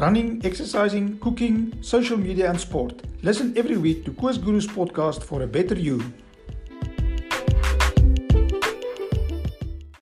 running, exercising, cooking, social media and sport. Listen every week to Kurs Guru's podcast for a better you.